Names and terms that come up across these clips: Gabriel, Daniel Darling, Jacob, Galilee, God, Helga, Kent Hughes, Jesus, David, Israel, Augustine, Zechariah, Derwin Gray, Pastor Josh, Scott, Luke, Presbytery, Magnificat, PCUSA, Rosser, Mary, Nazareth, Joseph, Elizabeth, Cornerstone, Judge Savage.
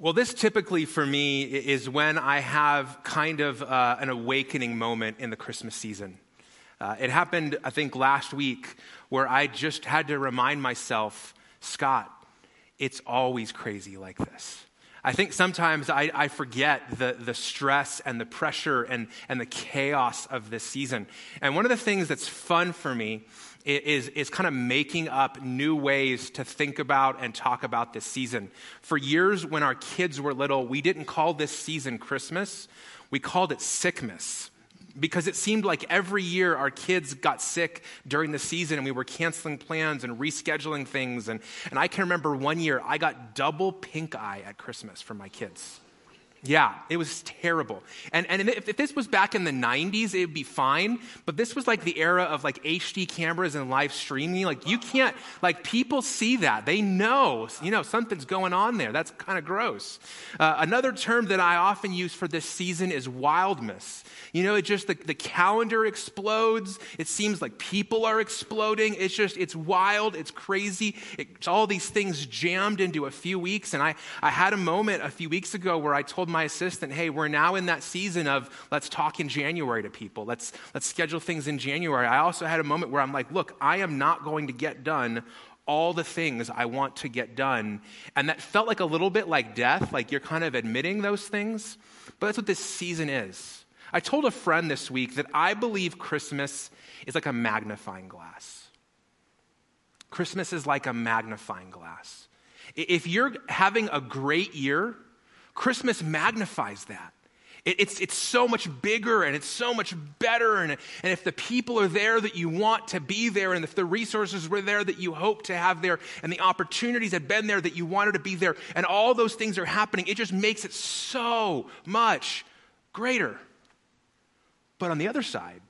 Well, this typically for me is when I have kind of an awakening moment in the Christmas season. It happened, I think, last week where I just had to remind myself, Scott, it's always crazy like this. I think sometimes I forget the stress and the pressure and the chaos of this season. And one of the things that's fun for me is kind of making up new ways to think about and talk about this season. For years when our kids were little, we didn't call this season Christmas. We called it sickness, because it seemed like every year our kids got sick during the season and we were canceling plans and rescheduling things. And I can remember one year I got double pink eye at Christmas from my kids. Yeah, it was terrible. And if this was back in the 90s, it would be fine. But this was like the era of like HD cameras and live streaming. Like you can't, like people see that. They know, you know, something's going on there. That's kind of gross. Another term that I often use for this season is wildness. You know, it just, the calendar explodes. It seems like people are exploding. It's just, it's wild. It's crazy. It's all these things jammed into a few weeks. And I had a moment a few weeks ago where I told my assistant, hey, we're now in that season of let's talk in January to people. Let's schedule things in January. I also had a moment where I'm like, look, I am not going to get done all the things I want to get done. And that felt like a little bit like death, like you're kind of admitting those things. But that's what this season is. I told a friend this week that I believe Christmas is like a magnifying glass. Christmas is like a magnifying glass. If you're having a great year, Christmas magnifies that. It's so much bigger and it's so much better. And if the people are there that you want to be there, and if the resources were there that you hope to have there, and the opportunities had been there that you wanted to be there, and all those things are happening, it just makes it so much greater. But on the other side,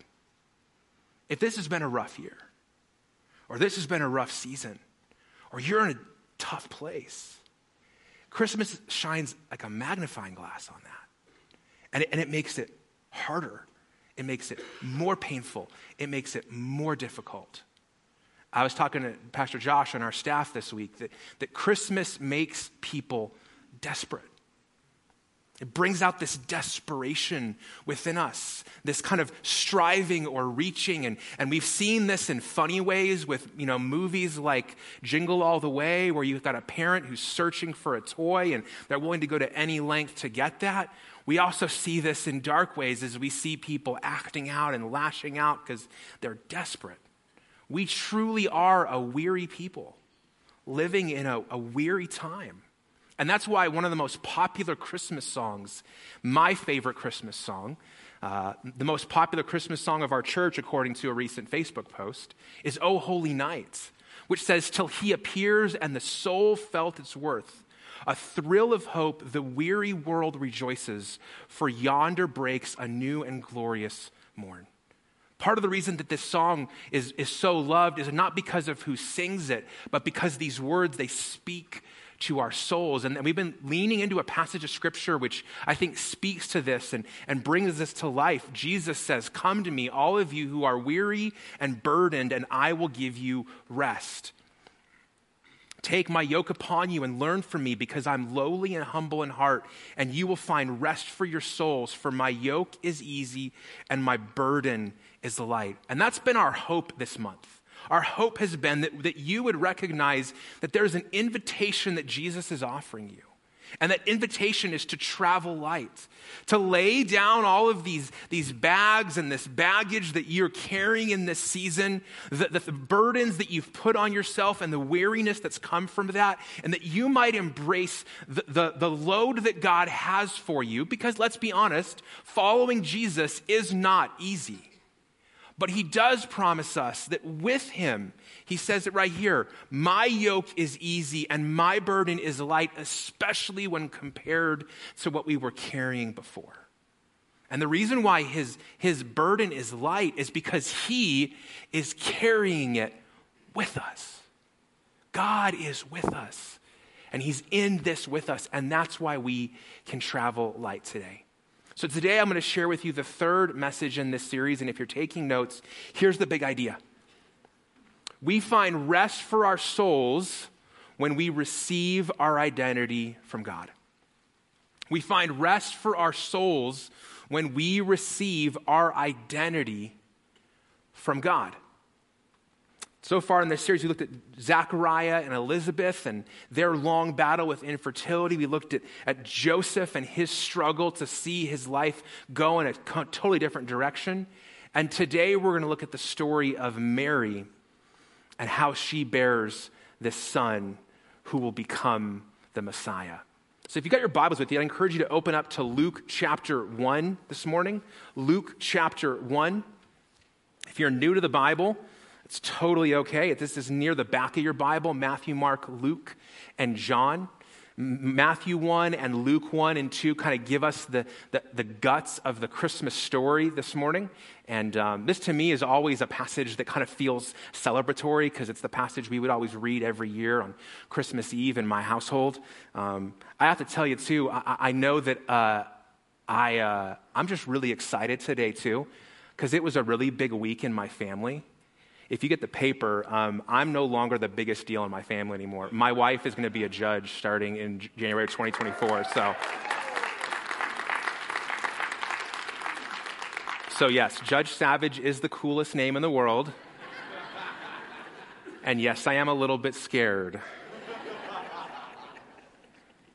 if this has been a rough year, or this has been a rough season, or you're in a tough place, Christmas shines like a magnifying glass on that. And it makes it harder. It makes it more painful. It makes it more difficult. I was talking to Pastor Josh and our staff this week that Christmas makes people desperate. It brings out this desperation within us, this kind of striving or reaching. And we've seen this in funny ways with, you know, movies like Jingle All the Way, where you've got a parent who's searching for a toy and they're willing to go to any length to get that. We also see this in dark ways as we see people acting out and lashing out because they're desperate. We truly are a weary people living in a weary time. And that's why one of the most popular Christmas songs, my favorite Christmas song, the most popular Christmas song of our church, according to a recent Facebook post, is "O Holy Night," which says, "Till he appears and the soul felt its worth, a thrill of hope, the weary world rejoices, for yonder breaks a new and glorious morn." Part of the reason that this song is so loved is not because of who sings it, but because these words, they speak to our souls. And we've been leaning into a passage of scripture which I think speaks to this and brings this to life. Jesus says, "Come to me, all of you who are weary and burdened, and I will give you rest. Take my yoke upon you and learn from me, because I'm lowly and humble in heart, and you will find rest for your souls, for my yoke is easy and my burden is light." And that's been our hope this month. Our hope has been that you would recognize that there's an invitation that Jesus is offering you. And that invitation is to travel light, to lay down all of these bags and this baggage that you're carrying in this season, the burdens that you've put on yourself and the weariness that's come from that, and that you might embrace the load that God has for you. Because let's be honest, following Jesus is not easy. But he does promise us that with him, he says it right here, my yoke is easy and my burden is light, especially when compared to what we were carrying before. And the reason why his burden is light is because he is carrying it with us. God is with us, and he's in this with us, and that's why we can travel light today. So today I'm going to share with you the third message in this series, and if you're taking notes, here's the big idea. We find rest for our souls when we receive our identity from God. We find rest for our souls when we receive our identity from God. So far in this series, we looked at Zechariah and Elizabeth and their long battle with infertility. We looked at Joseph and his struggle to see his life go in a totally different direction. And today we're going to look at the story of Mary and how she bears this son who will become the Messiah. So if you got your Bibles with you, I encourage you to open up to Luke chapter 1 this morning. Luke chapter 1. If you're new to the Bible, it's totally okay. This is near the back of your Bible, Matthew, Mark, Luke, and John. Matthew 1 and Luke 1 and 2 kind of give us the guts of the Christmas story this morning. And this to me is always a passage that kind of feels celebratory because it's the passage we would always read every year on Christmas Eve in my household. I have to tell you too, I know that I'm just really excited today too because it was a really big week in my family. If you get the paper, I'm no longer the biggest deal in my family anymore. My wife is going to be a judge starting in January of 2024. So yes, Judge Savage is the coolest name in the world. And yes, I am a little bit scared.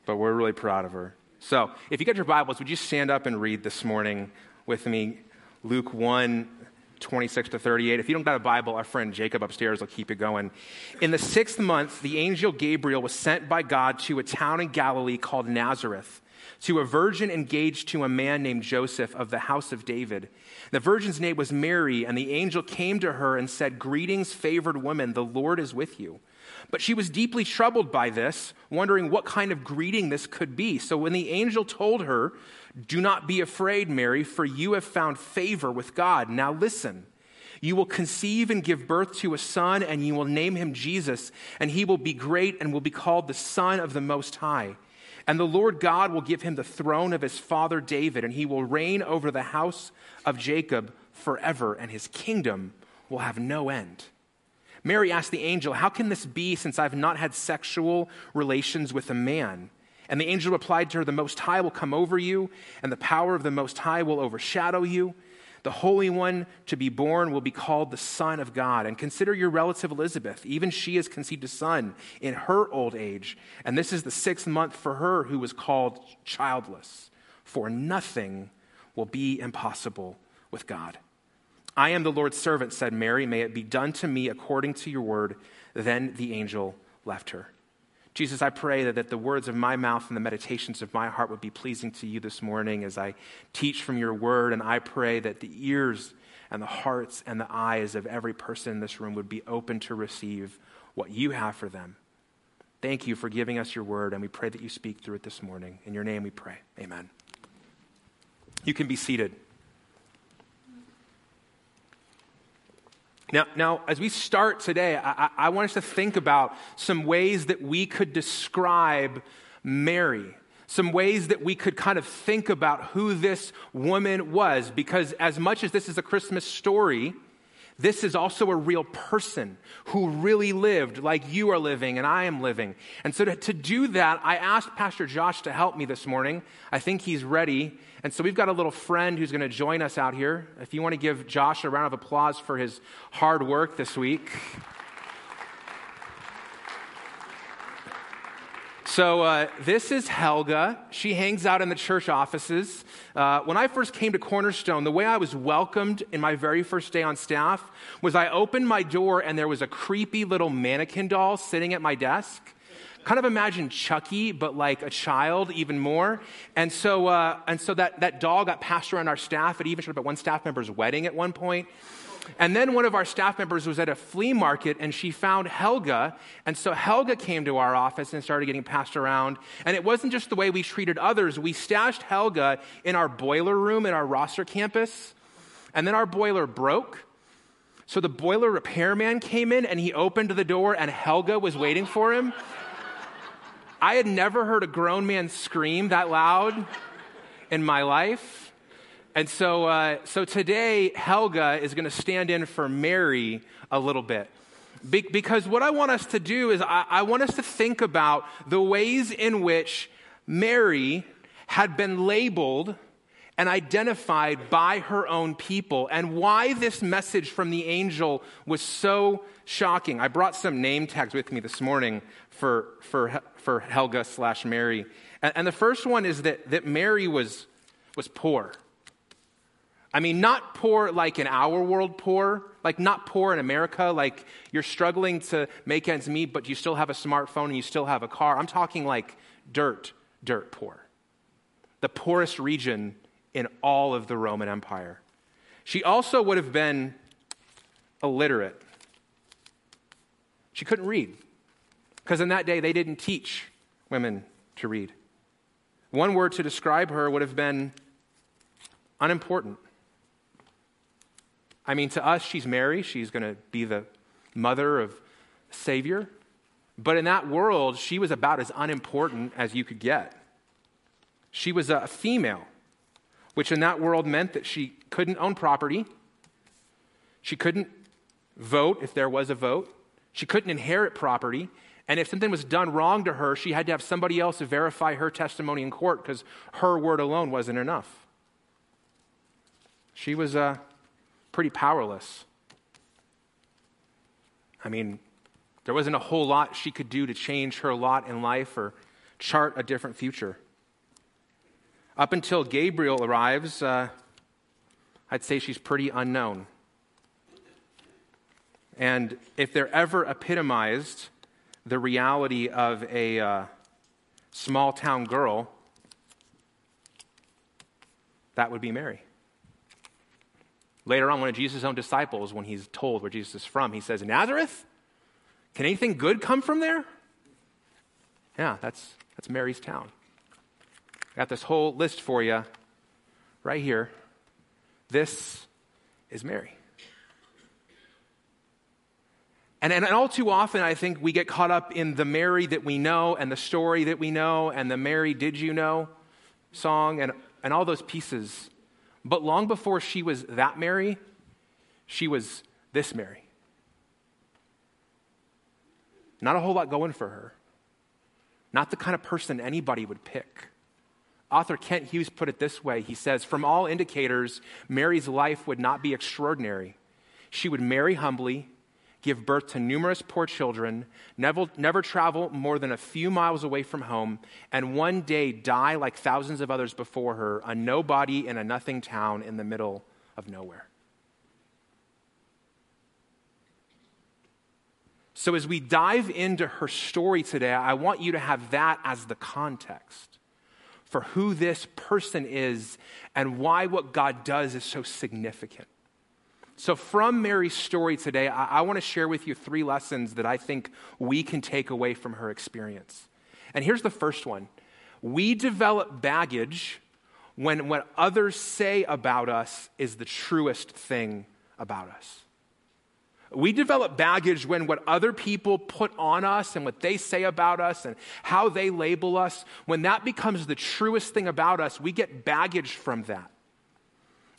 But we're really proud of her. So if you got your Bibles, would you stand up and read this morning with me Luke 1. 26 to 38. If you don't got a Bible, our friend Jacob upstairs will keep you going. In the 6th month, the angel Gabriel was sent by God to a town in Galilee called Nazareth, to a virgin engaged to a man named Joseph of the house of David. The virgin's name was Mary, and the angel came to her and said, "Greetings, favored woman, the Lord is with you." But she was deeply troubled by this, wondering what kind of greeting this could be. So when the angel told her, "Do not be afraid, Mary, for you have found favor with God. Now listen, you will conceive and give birth to a son, and you will name him Jesus, and he will be great and will be called the Son of the Most High. And the Lord God will give him the throne of his father David, and he will reign over the house of Jacob forever, and his kingdom will have no end." Mary asked the angel, "How can this be since I've not had sexual relations with a man?" And the angel replied to her, "The Most High will come over you, and the power of the Most High will overshadow you. The Holy One to be born will be called the Son of God. And consider your relative Elizabeth. Even she has conceived a son in her old age. And this is the 6th month for her who was called childless. For nothing will be impossible with God." "I am the Lord's servant," said Mary. "May it be done to me according to your word." Then the angel left her. Jesus, I pray that the words of my mouth and the meditations of my heart would be pleasing to you this morning as I teach from your word. And I pray that the ears and the hearts and the eyes of every person in this room would be open to receive what you have for them. Thank you for giving us your word, and we pray that you speak through it this morning. In your name we pray. Amen. You can be seated. Now, as we start today, I want us to think about some ways that we could describe Mary, some ways that we could kind of think about who this woman was, because as much as this is a Christmas story, this is also a real person who really lived like you are living and I am living. And so to do that, I asked Pastor Josh to help me this morning. I think he's ready. And so we've got a little friend who's going to join us out here. If you want to give Josh a round of applause for his hard work this week. So this is Helga. She hangs out in the church offices. When I first came to Cornerstone, the way I was welcomed in my very first day on staff was I opened my door and there was a creepy little mannequin doll sitting at my desk. Kind of imagine Chucky, but like a child even more. And so that doll got passed around our staff. It even showed up at one staff member's wedding at one point. And then one of our staff members was at a flea market and she found Helga. And so Helga came to our office and started getting passed around. And it wasn't just the way we treated others. We stashed Helga in our boiler room in our Rosser campus. And then our boiler broke. So the boiler repairman came in and he opened the door and Helga was waiting for him. I had never heard a grown man scream that loud in my life. And so so today, Helga is going to stand in for Mary a little bit. Because what I want us to do is I want us to think about the ways in which Mary had been labeled and identified by her own people, and why this message from the angel was so shocking. I brought some name tags with me this morning for Helga / Mary. And the first one is that Mary was poor. I mean, not poor like in our world poor, like not poor in America, like you're struggling to make ends meet, but you still have a smartphone and you still have a car. I'm talking like dirt poor. The poorest region in all of the Roman Empire. She also would have been illiterate. She couldn't read, because in that day they didn't teach women to read. One word to describe her would have been unimportant. I mean, to us, she's Mary. She's going to be the mother of Savior. But in that world, she was about as unimportant as you could get. She was a female, which in that world meant that she couldn't own property. She couldn't vote if there was a vote. She couldn't inherit property. And if something was done wrong to her, she had to have somebody else to verify her testimony in court, because her word alone wasn't enough. She was pretty powerless. I mean, there wasn't a whole lot she could do to change her lot in life or chart a different future. Up until Gabriel arrives, I'd say she's pretty unknown. And if they're ever epitomized the reality of a small town girl, that would be Mary. Later on, one of Jesus' own disciples, when he's told where Jesus is from, he says, "Nazareth? Can anything good come from there?" Yeah, that's Mary's town. I got this whole list for you right here. This is Mary. And all too often, I think we get caught up in the Mary that we know and the story that we know and the Mary Did You Know song and all those pieces. But long before she was that Mary, she was this Mary. Not a whole lot going for her. Not the kind of person anybody would pick. Author Kent Hughes put it this way. He says, "From all indicators, Mary's life would not be extraordinary. She would marry humbly, give birth to numerous poor children, never travel more than a few miles away from home, and one day die like thousands of others before her, a nobody in a nothing town in the middle of nowhere." So as we dive into her story today, I want you to have that as the context for who this person is and why what God does is so significant. So from Mary's story today, I want to share with you 3 lessons that I think we can take away from her experience. And here's the first one. We develop baggage when what others say about us is the truest thing about us. We develop baggage when what other people put on us and what they say about us and how they label us, when that becomes the truest thing about us, we get baggage from that.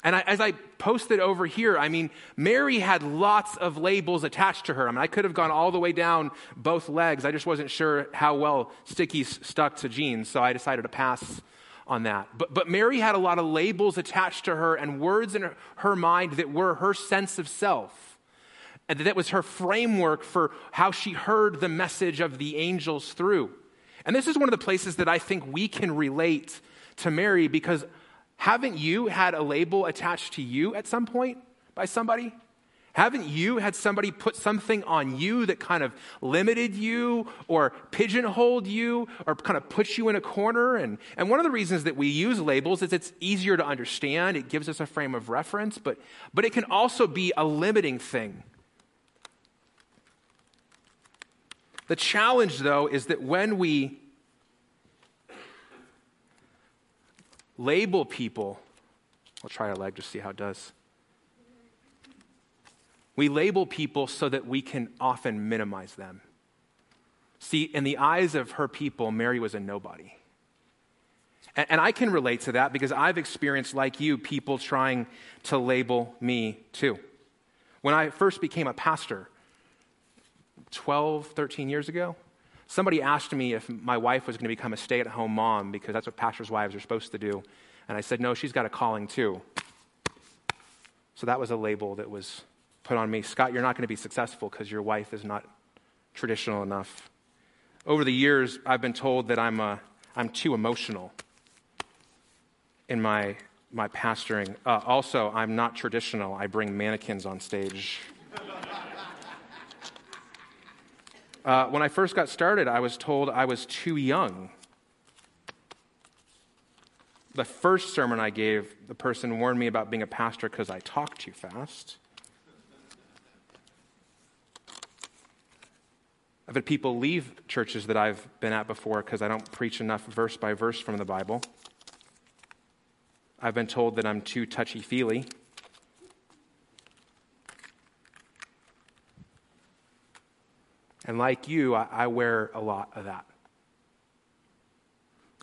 And as I posted over here, I mean, Mary had lots of labels attached to her. I mean, I could have gone all the way down both legs. I just wasn't sure how well stickies stuck to jeans, so I decided to pass on that. But Mary had a lot of labels attached to her and words in her mind that were her sense of self. And that was her framework for how she heard the message of the angels through. And this is one of the places that I think we can relate to Mary, because haven't you had a label attached to you at some point by somebody? Haven't you had somebody put something on you that kind of limited you or pigeonholed you or kind of put you in a corner? And one of the reasons that we use labels is it's easier to understand. It gives us a frame of reference, but it can also be a limiting thing. The challenge, though, is that when we label people. I'll try a leg to see how it does. We label people so that we can often minimize them. See, in the eyes of her people, Mary was a nobody. And I can relate to that, because I've experienced, like you, people trying to label me too. When I first became a pastor 13 years ago, Somebody asked me if my wife was going to become a stay-at-home mom because that's what pastors' wives are supposed to do. And I said, no, she's got a calling too. So that was a label that was put on me. Scott, you're not going to be successful because your wife is not traditional enough. Over the years, I've been told that I'm too emotional in my pastoring. Also, I'm not traditional. I bring mannequins on stage. When I first got started, I was told I was too young. The first sermon I gave, the person warned me about being a pastor because I talk too fast. I've had people leave churches that I've been at before because I don't preach enough verse by verse from the Bible. I've been told that I'm too touchy-feely. And like you, I wear a lot of that.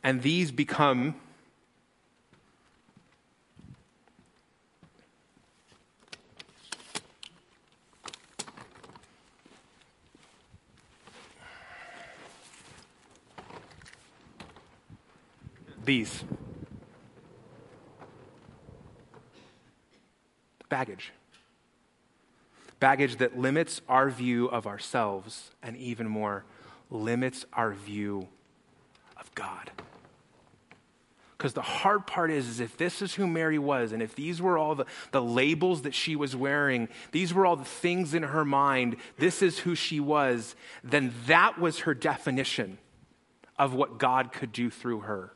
And these become these. Baggage. Baggage that limits our view of ourselves and even more, limits our view of God. Because the hard part is if this is who Mary was and if these were all the labels that she was wearing, these were all the things in her mind, this is who she was, then that was her definition of what God could do through her,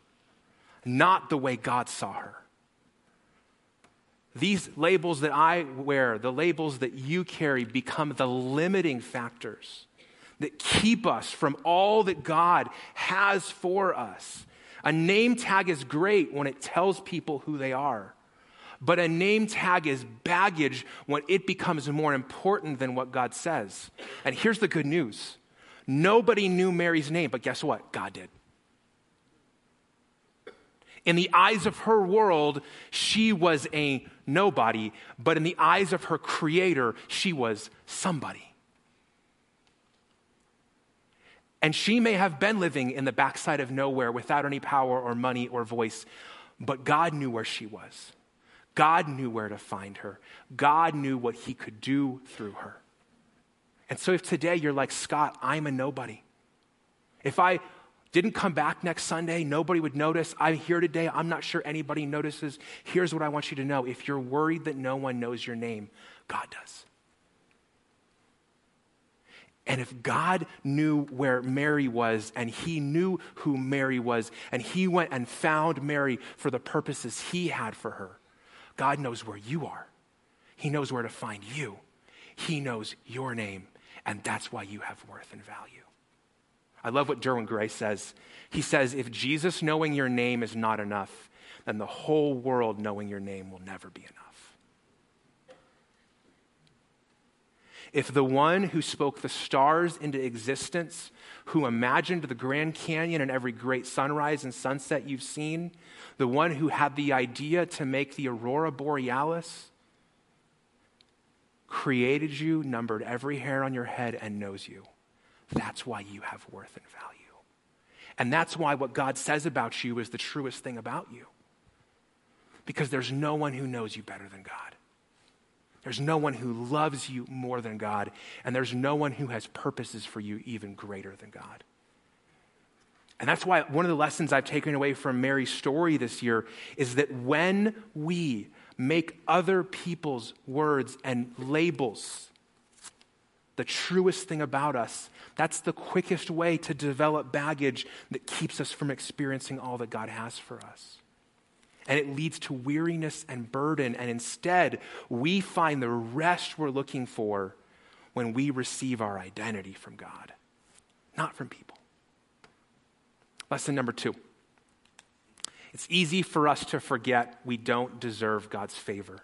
not the way God saw her. These labels that I wear, the labels that you carry, become the limiting factors that keep us from all that God has for us. A name tag is great when it tells people who they are, but a name tag is baggage when it becomes more important than what God says. And here's the good news. Nobody knew Mary's name, but guess what? God did. In the eyes of her world, she was a nobody, but in the eyes of her Creator, she was somebody. And she may have been living in the backside of nowhere without any power or money or voice, but God knew where she was. God knew where to find her. God knew what He could do through her. And so if today you're like, Scott, I'm a nobody. If I didn't come back next Sunday, nobody would notice. I'm here today. I'm not sure anybody notices. Here's what I want you to know. If you're worried that no one knows your name, God does. And if God knew where Mary was and He knew who Mary was and He went and found Mary for the purposes He had for her, God knows where you are. He knows where to find you. He knows your name, and that's why you have worth and value. I love what Derwin Gray says. He says, if Jesus knowing your name is not enough, then the whole world knowing your name will never be enough. If the one who spoke the stars into existence, who imagined the Grand Canyon and every great sunrise and sunset you've seen, the one who had the idea to make the aurora borealis, created you, numbered every hair on your head, and knows you, that's why you have worth and value. And that's why what God says about you is the truest thing about you. Because there's no one who knows you better than God. There's no one who loves you more than God. And there's no one who has purposes for you even greater than God. And that's why one of the lessons I've taken away from Mary's story this year is that when we make other people's words and labels the truest thing about us, that's the quickest way to develop baggage that keeps us from experiencing all that God has for us. And it leads to weariness and burden. And instead, we find the rest we're looking for when we receive our identity from God, not from people. Lesson number 2. It's easy for us to forget we don't deserve God's favor.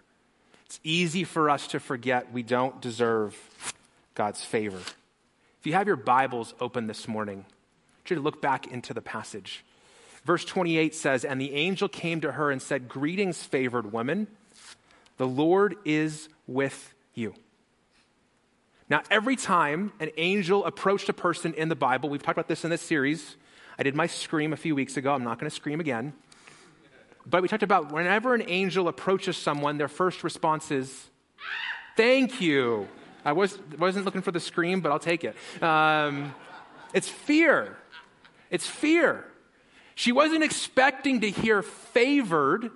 It's easy for us to forget we don't deserve God's favor. If you have your Bibles open this morning, I want you to look back into the passage. Verse 28 says, and the angel came to her and said, greetings, favored woman. The Lord is with you. Now, every time an angel approached a person in the Bible, we've talked about this in this series. I did my scream a few weeks ago. I'm not going to scream again. But we talked about whenever an angel approaches someone, their first response is, thank you. I wasn't looking for the scream, but I'll take it. It's fear. It's fear. She wasn't expecting to hear favored.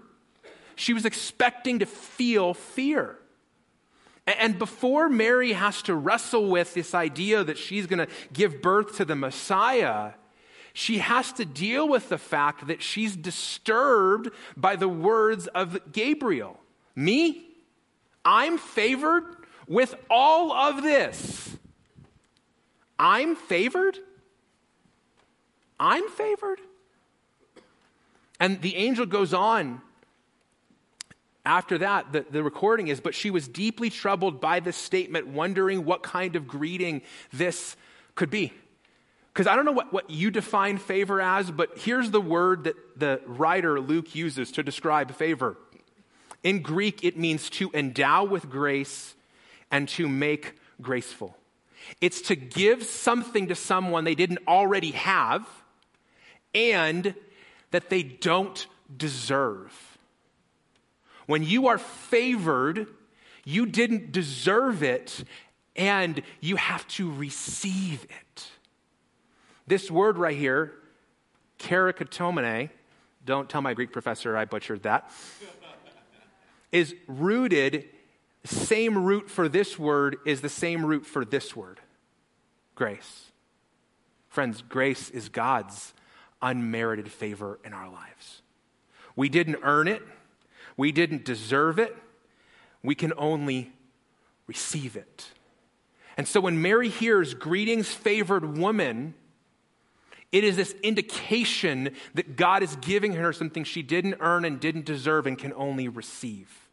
She was expecting to feel fear. And before Mary has to wrestle with this idea that she's going to give birth to the Messiah, she has to deal with the fact that she's disturbed by the words of Gabriel. Me? I'm favored with all of this. I'm favored? I'm favored? And the angel goes on. After that, the recording is, but she was deeply troubled by this statement, wondering what kind of greeting this could be. Because I don't know what you define favor as, but here's the word that the writer Luke uses to describe favor. In Greek, it means to endow with grace and to make graceful. It's to give something to someone they didn't already have and that they don't deserve. When you are favored, you didn't deserve it, and you have to receive it. This word right here, karikatomene, don't tell my Greek professor I butchered that, is rooted, same root for this word is the same root for this word, grace. Friends, grace is God's unmerited favor in our lives. We didn't earn it. We didn't deserve it. We can only receive it. And so when Mary hears greetings, favored woman, it is this indication that God is giving her something she didn't earn and didn't deserve and can only receive.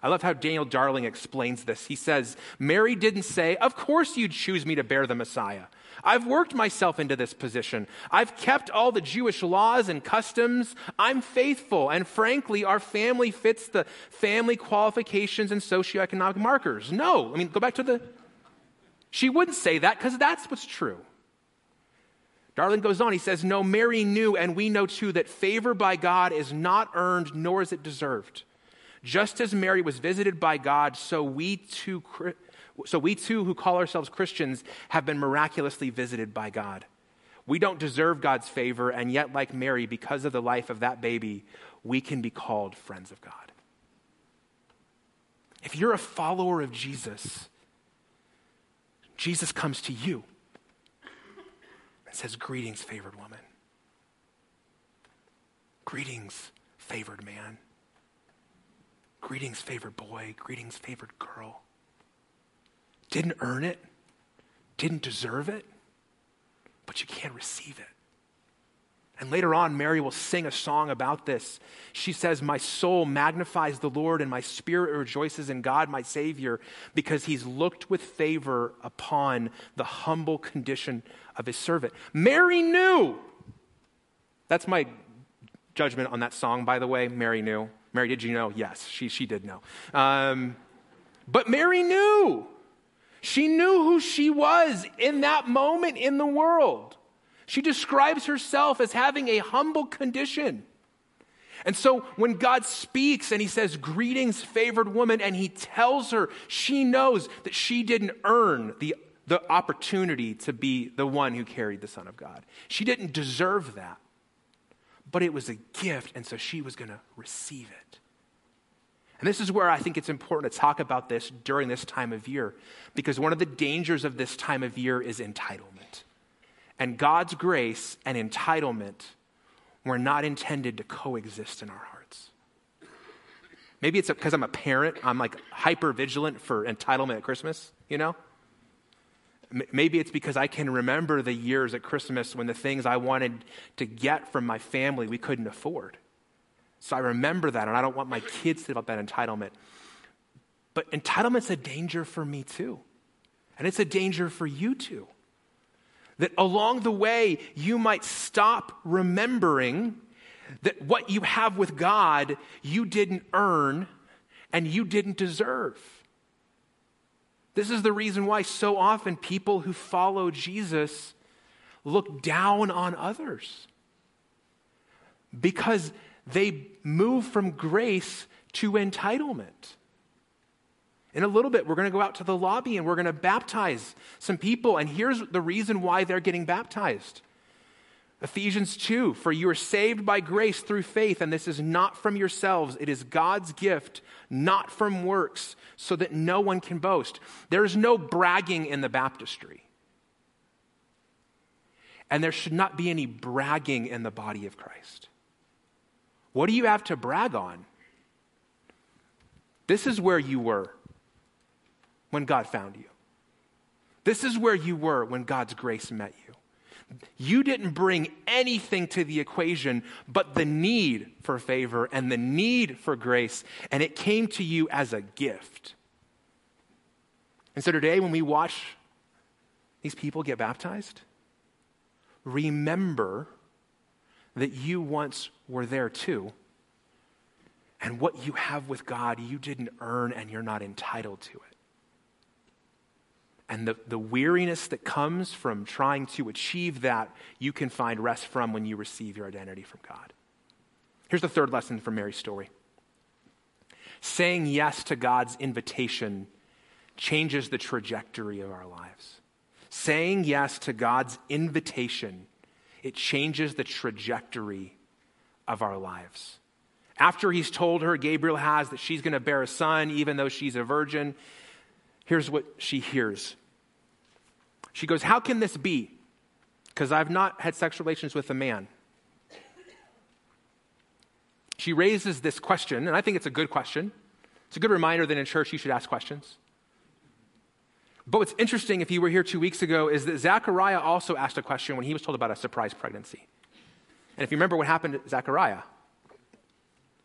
I love how Daniel Darling explains this. He says, Mary didn't say, of course you'd choose me to bear the Messiah. I've worked myself into this position. I've kept all the Jewish laws and customs. I'm faithful. And frankly, our family fits the family qualifications and socioeconomic markers. No, go back to she wouldn't say that because that's what's true. Darling goes on. He says, no, Mary knew, and we know too, that favor by God is not earned, nor is it deserved. Just as Mary was visited by God, so we too who call ourselves Christians have been miraculously visited by God. We don't deserve God's favor, and yet like Mary, because of the life of that baby, we can be called friends of God. If you're a follower of Jesus, Jesus comes to you and says, greetings, favored woman. Greetings, favored man. Greetings, favored boy. Greetings, favored girl. Didn't earn it, didn't deserve it, but you can receive it. And later on, Mary will sing a song about this. She says, my soul magnifies the Lord and my spirit rejoices in God, my Savior, because he's looked with favor upon the humble condition of his servant. Mary knew. That's my judgment on that song, by the way. Mary knew. Mary, did you know? Yes, she did know. But Mary knew. She knew who she was in that moment in the world. She describes herself as having a humble condition. And so when God speaks and he says, greetings, favored woman, and he tells her, she knows that she didn't earn the opportunity to be the one who carried the Son of God. She didn't deserve that. But it was a gift, and so she was going to receive it. And this is where I think it's important to talk about this during this time of year, because one of the dangers of this time of year is entitlement. And God's grace and entitlement were not intended to coexist in our hearts. Maybe it's because I'm a parent, I'm like hyper-vigilant for entitlement at Christmas, Maybe it's because I can remember the years at Christmas when the things I wanted to get from my family we couldn't afford. So I remember that, and I don't want my kids to think about that entitlement. But entitlement's a danger for me too. And it's a danger for you too. That along the way, you might stop remembering that what you have with God, you didn't earn and you didn't deserve. This is the reason why so often people who follow Jesus look down on others, because they move from grace to entitlement. In a little bit, we're going to go out to the lobby and we're going to baptize some people. And here's the reason why they're getting baptized. Ephesians 2, for you are saved by grace through faith, and this is not from yourselves. It is God's gift, not from works, so that no one can boast. There is no bragging in the baptistry. And there should not be any bragging in the body of Christ. What do you have to brag on? This is where you were when God found you. This is where you were when God's grace met you. You didn't bring anything to the equation but the need for favor and the need for grace, and it came to you as a gift. And so today, when we watch these people get baptized, remember that you once were there too, and what you have with God, you didn't earn and you're not entitled to it. And the weariness that comes from trying to achieve that, you can find rest from when you receive your identity from God. Here's the third lesson from Mary's story. Saying yes to God's invitation changes the trajectory of our lives. Saying yes to God's invitation, it changes the trajectory of our lives. After he's told her, Gabriel has, that she's going to bear a son, even though she's a virgin, here's what she hears. She goes, how can this be? Because I've not had sexual relations with a man. She raises this question, and I think it's a good question. It's a good reminder that in church you should ask questions. But what's interesting, if you were here 2 weeks ago, is that Zechariah also asked a question when he was told about a surprise pregnancy. And if you remember what happened to Zechariah,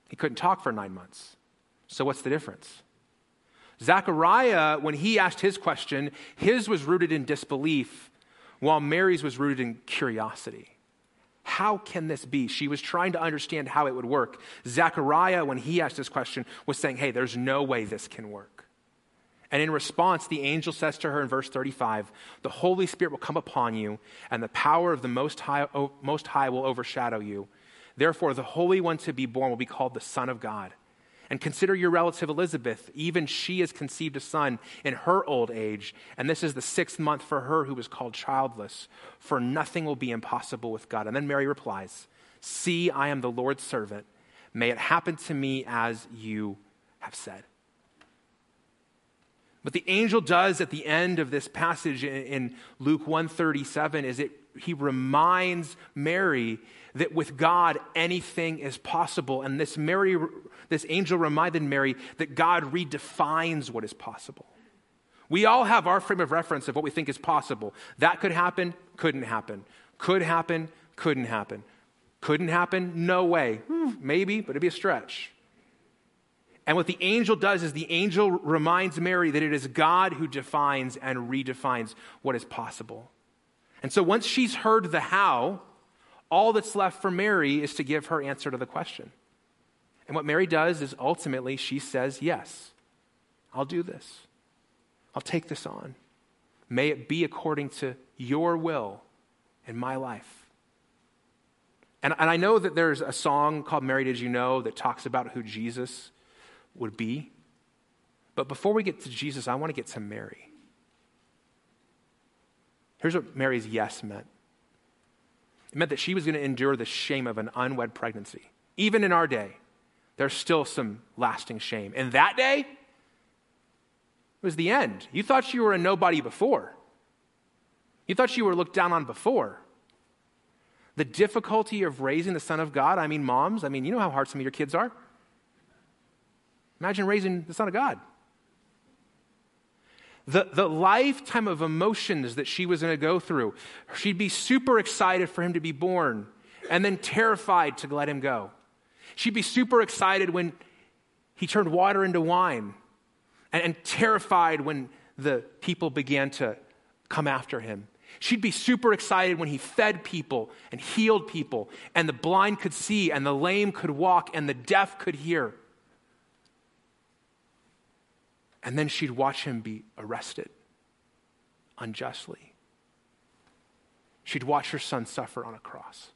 he couldn't talk for 9 months. So what's the difference? Zechariah, when he asked his question, his was rooted in disbelief, while Mary's was rooted in curiosity. How can this be? She was trying to understand how it would work. Zechariah, when he asked this question, was saying, hey, there's no way this can work. And in response, the angel says to her in verse 35, the Holy Spirit will come upon you, and the power of the Most High will overshadow you. Therefore, the Holy One to be born will be called the Son of God. And consider your relative Elizabeth, even she has conceived a son in her old age, and this is the 6th month for her who is called childless, for nothing will be impossible with God. And then Mary replies, see, I am the Lord's servant. May it happen to me as you have said. What the angel does at the end of this passage in Luke 1:37 is he reminds Mary that with God, anything is possible. And this angel reminded Mary that God redefines what is possible. We all have our frame of reference of what we think is possible. That could happen, couldn't happen. Could happen, couldn't happen. Couldn't happen, no way. Maybe, but it'd be a stretch. And what the angel does is the angel reminds Mary that it is God who defines and redefines what is possible. And so once she's heard the how, all that's left for Mary is to give her answer to the question. And what Mary does is ultimately she says, yes, I'll do this. I'll take this on. May it be according to your will in my life. And I know that there's a song called Mary, Did You Know? That talks about who Jesus would be. But before we get to Jesus, I want to get to Mary. Here's what Mary's yes meant. It meant that she was going to endure the shame of an unwed pregnancy. Even in our day, there's still some lasting shame. And that day, it was the end. You thought you were a nobody before. You thought you were looked down on before. The difficulty of raising the Son of God, I mean, moms, you know how hard some of your kids are. Imagine raising the Son of God. The lifetime of emotions that she was going to go through. She'd be super excited for him to be born and then terrified to let him go. She'd be super excited when he turned water into wine and terrified when the people began to come after him. She'd be super excited when he fed people and healed people and the blind could see and the lame could walk and the deaf could hear. And then she'd watch him be arrested unjustly. She'd watch her son suffer on a cross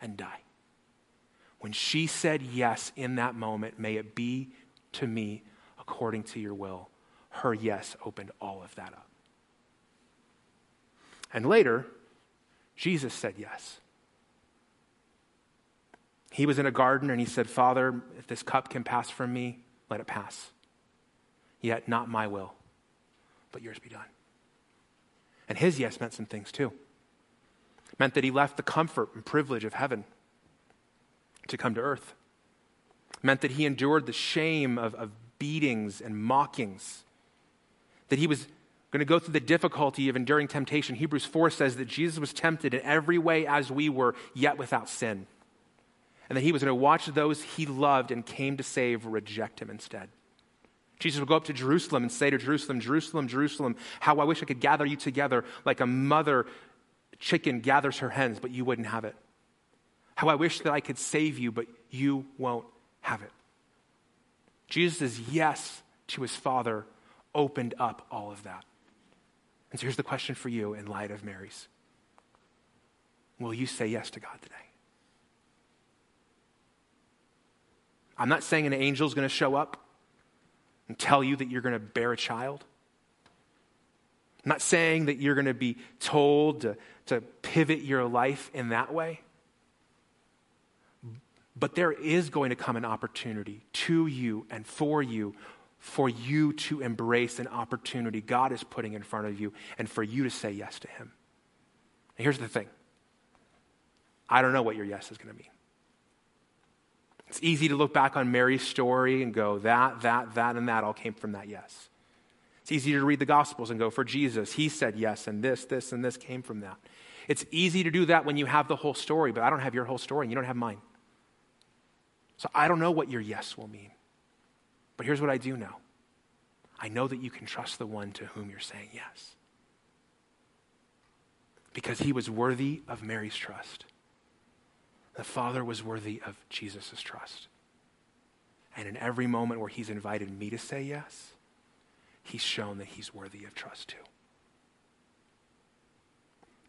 and die. When she said yes in that moment, may it be to me according to your will, her yes opened all of that up. And later, Jesus said yes. He was in a garden and he said, Father, if this cup can pass from me, let it pass. Yet not my will, but yours be done. And his yes meant some things too. It meant that he left the comfort and privilege of heaven to come to earth. It meant that he endured the shame of beatings and mockings, that he was going to go through the difficulty of enduring temptation. Hebrews 4 says that Jesus was tempted in every way as we were, yet without sin. And that he was going to watch those he loved and came to save reject him instead. Jesus would go up to Jerusalem and say to Jerusalem, Jerusalem, Jerusalem, how I wish I could gather you together like a mother chicken gathers her hens, but you wouldn't have it. How I wish that I could save you, but you won't have it. Jesus' yes to his Father opened up all of that. And so here's the question for you in light of Mary's. Will you say yes to God today? I'm not saying an angel's going to show up and tell you that you're going to bear a child. I'm not saying that you're going to be told to pivot your life in that way. But there is going to come an opportunity to you and for you to embrace an opportunity God is putting in front of you and for you to say yes to him. And here's the thing. I don't know what your yes is going to mean. It's easy to look back on Mary's story and go, that, and that all came from that yes. It's easy to read the Gospels and go, for Jesus, he said yes, and this, and this came from that. It's easy to do that when you have the whole story, but I don't have your whole story, and you don't have mine. So I don't know what your yes will mean. But here's what I do know. I know that you can trust the one to whom you're saying yes. Because he was worthy of Mary's trust. The Father was worthy of Jesus' trust. And in every moment where he's invited me to say yes, he's shown that he's worthy of trust too.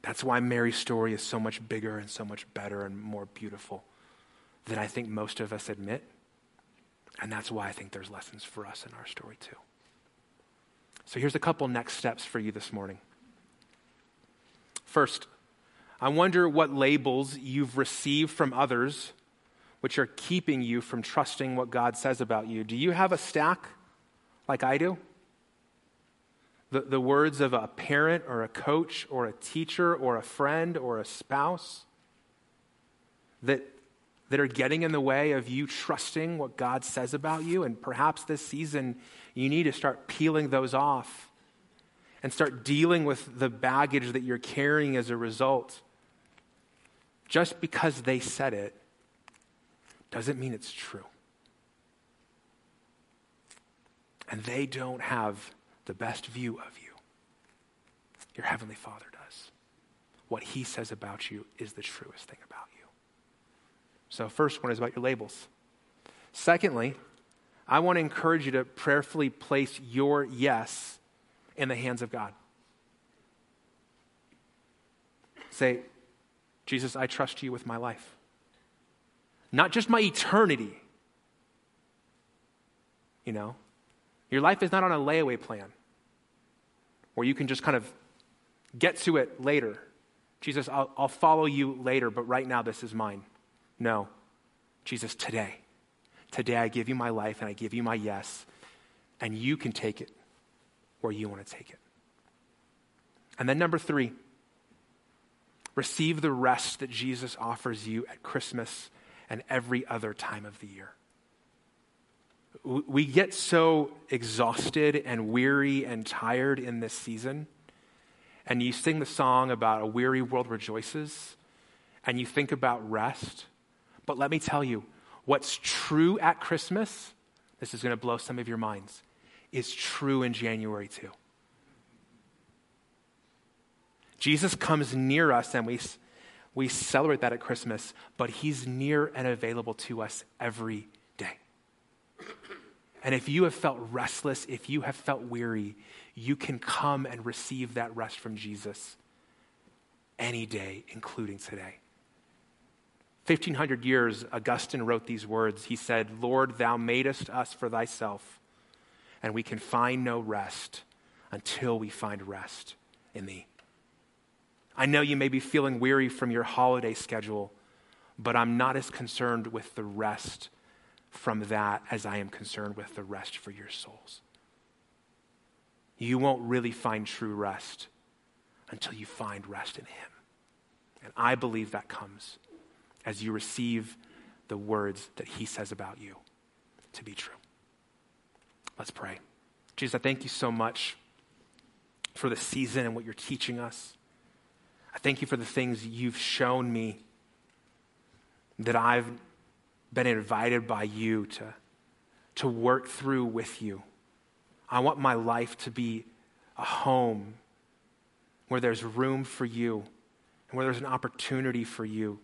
That's why Mary's story is so much bigger and so much better and more beautiful than I think most of us admit. And that's why I think there's lessons for us in our story too. So here's a couple next steps for you this morning. First, I wonder what labels you've received from others which are keeping you from trusting what God says about you. Do you have a stack like I do? The words of a parent or a coach or a teacher or a friend or a spouse that are getting in the way of you trusting what God says about you. And perhaps this season you need to start peeling those off and start dealing with the baggage that you're carrying as a result. Just because they said it doesn't mean it's true. And they don't have the best view of you. Your Heavenly Father does. What he says about you is the truest thing about you. So first one is about your labels. Secondly, I want to encourage you to prayerfully place your yes in the hands of God. Say, Jesus, I trust you with my life. Not just my eternity. You know, your life is not on a layaway plan where you can just kind of get to it later. Jesus, I'll follow you later, but right now this is mine. No, Jesus, today. Today I give you my life and I give you my yes, and you can take it where you want to take it. And then number 3, receive the rest that Jesus offers you at Christmas and every other time of the year. We get so exhausted and weary and tired in this season, and you sing the song about a weary world rejoices, and you think about rest. But let me tell you, what's true at Christmas, this is going to blow some of your minds, is true in January too. Jesus comes near us and we celebrate that at Christmas, but he's near and available to us every day. And if you have felt restless, if you have felt weary, you can come and receive that rest from Jesus any day, including today. 1,500 years, Augustine wrote these words. He said, "Lord, thou madest us for thyself, and we can find no rest until we find rest in thee." I know you may be feeling weary from your holiday schedule, but I'm not as concerned with the rest from that as I am concerned with the rest for your souls. You won't really find true rest until you find rest in him. And I believe that comes as you receive the words that he says about you to be true. Let's pray. Jesus, I thank you so much for this season and what you're teaching us. I thank you for the things you've shown me that I've been invited by you to work through with you. I want my life to be a home where there's room for you and where there's an opportunity for you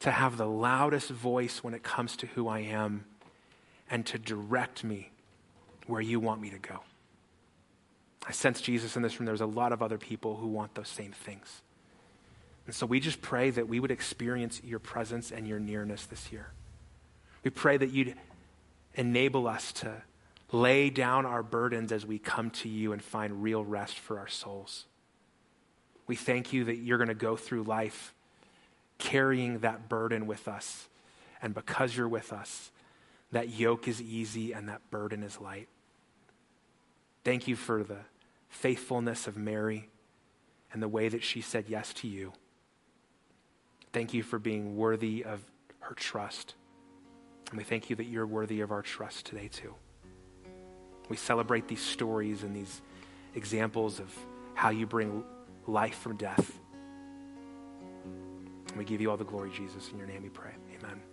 to have the loudest voice when it comes to who I am and to direct me where you want me to go. I sense, Jesus, in this room, there's a lot of other people who want those same things. And so we just pray that we would experience your presence and your nearness this year. We pray that you'd enable us to lay down our burdens as we come to you and find real rest for our souls. We thank you that you're going to go through life carrying that burden with us. And because you're with us, that yoke is easy and that burden is light. Thank you for the faithfulness of Mary and the way that she said yes to you. Thank you for being worthy of her trust. And we thank you that you're worthy of our trust today too. We celebrate these stories and these examples of how you bring life from death. And we give you all the glory, Jesus. In your name we pray. Amen.